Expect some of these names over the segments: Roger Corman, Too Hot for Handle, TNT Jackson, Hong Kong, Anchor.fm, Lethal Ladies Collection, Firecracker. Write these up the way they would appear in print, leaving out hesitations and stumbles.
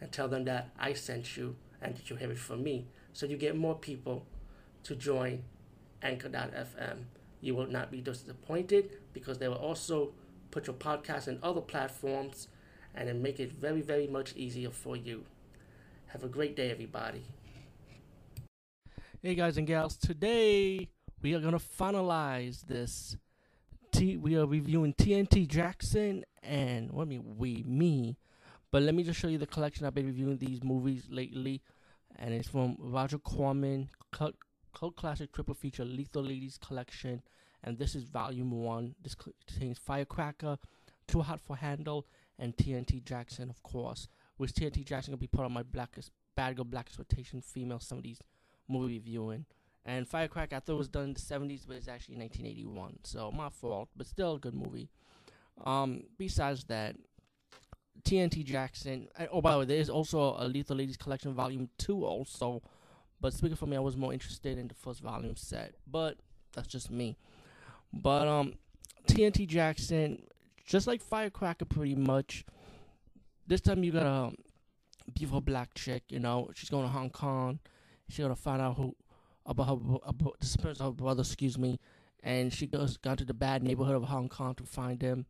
and tell them that I sent you and that you hear it from me. So you get more people to join Anchor.fm. You will not be disappointed because they will also put your podcast in other platforms and then make it very, very much easier for you. Have a great day, everybody. Hey guys and gals, today we are going to finalize this. We are reviewing TNT Jackson and, but let me just show you the collection. I've been reviewing these movies lately, and it's from Roger Corman, Cult Classic Triple Feature, Lethal Ladies Collection, and this is Volume 1. This contains Firecracker, Too Hot for Handle, and TNT Jackson, of course, which TNT Jackson will be part of my Bad Girl Black Exploitation Female 70s movie reviewing. And Firecracker, I thought it was done in the 70s, but it's actually 1981, so my fault, but still a good movie. Besides that, TNT Jackson. Oh, by the way, there is also a Lethal Ladies Collection Volume 2 also. But speaking for me, I was more interested in the first volume set. But that's just me. But TNT Jackson, just like Firecracker pretty much, this time you got a beautiful black chick, you know. She's going to Hong Kong. She's going to find out about the disappearance of her brother, And she goes down to the bad neighborhood of Hong Kong to find him.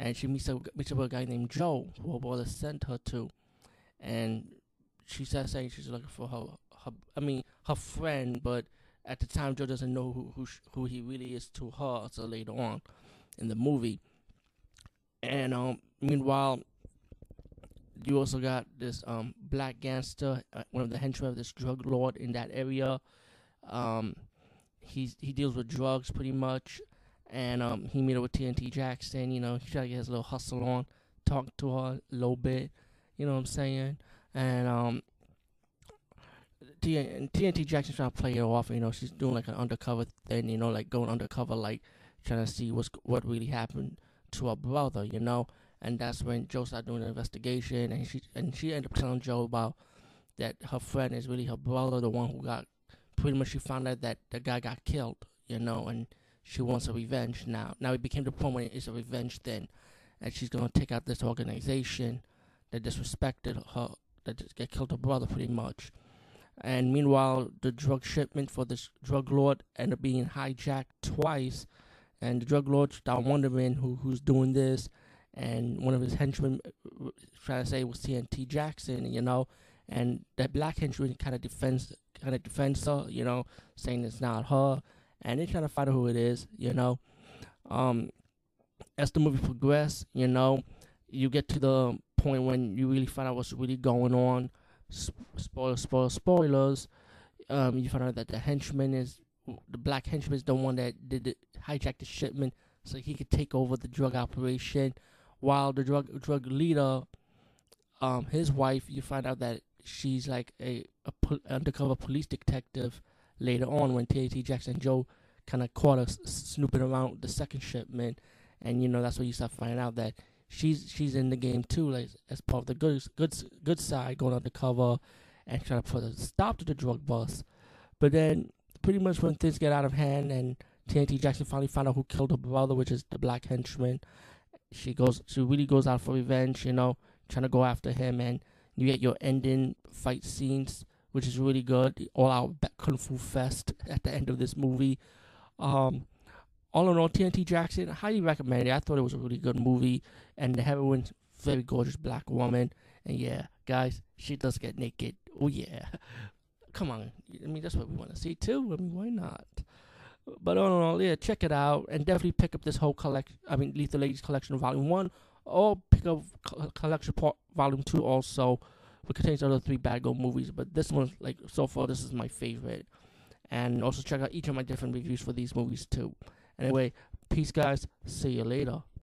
And she meets up with a guy named Joe, who her brother sent her to. And she starts saying she's looking for her friend, but at the time, Joe doesn't know who he really is to her until later on in the movie. And meanwhile, you also got this black gangster, one of the henchmen of this drug lord in that area. He deals with drugs pretty much. And he met up with TNT Jackson, you know, he tried to get his little hustle on, talk to her a little bit, you know what I'm saying? And TNT Jackson's trying to play it off, you know, she's doing like an undercover thing, you know, like going undercover, like trying to see what really happened to her brother, you know? And that's when Joe started doing an investigation, and she ended up telling Joe about that her friend is really her brother, the one who got, pretty much she found out that the guy got killed, you know, and she wants a revenge now. Now it became the point where it's a revenge thing. And she's going to take out this organization that disrespected her, that killed her brother pretty much. And meanwhile, the drug shipment for this drug lord ended up being hijacked twice. And the drug lord started wondering who's doing this. And one of his henchmen trying to say it was TNT Jackson, you know. And that black henchman kind of defends her, you know, saying it's not her. And they're trying to find out who it is, you know. As the movie progresses, you know, you get to the point when you really find out what's really going on. Spoilers. You find out that the black henchman is the one that did hijack the shipment so he could take over the drug operation. While the drug leader, his wife, you find out that she's like a undercover police detective. Later on, when TNT Jackson and Joe kind of caught us snooping around the second shipment, and you know that's where you start finding out that she's in the game too, like as part of the good side, going undercover and trying to put a stop to the drug bust. But then, pretty much when things get out of hand and TNT Jackson finally found out who killed her brother, which is the black henchman, she really goes out for revenge, you know, trying to go after him, and you get your ending fight scenes, which is really good, all-out Kung Fu Fest at the end of this movie. All in all, TNT Jackson, highly recommend it. I thought it was a really good movie, and the heroine's very gorgeous black woman, and yeah, guys, she does get naked. Oh yeah, come on, I mean, that's what we want to see too, I mean, why not? But all in all, yeah, check it out, and definitely pick up this whole Lethal Ladies Collection Volume 1, or pick up Collection Part Volume 2 also. It contains other 3 Bad Girl movies, but this one, like, so far, this is my favorite. And also check out each of my different reviews for these movies, too. Anyway, peace, guys. See you later.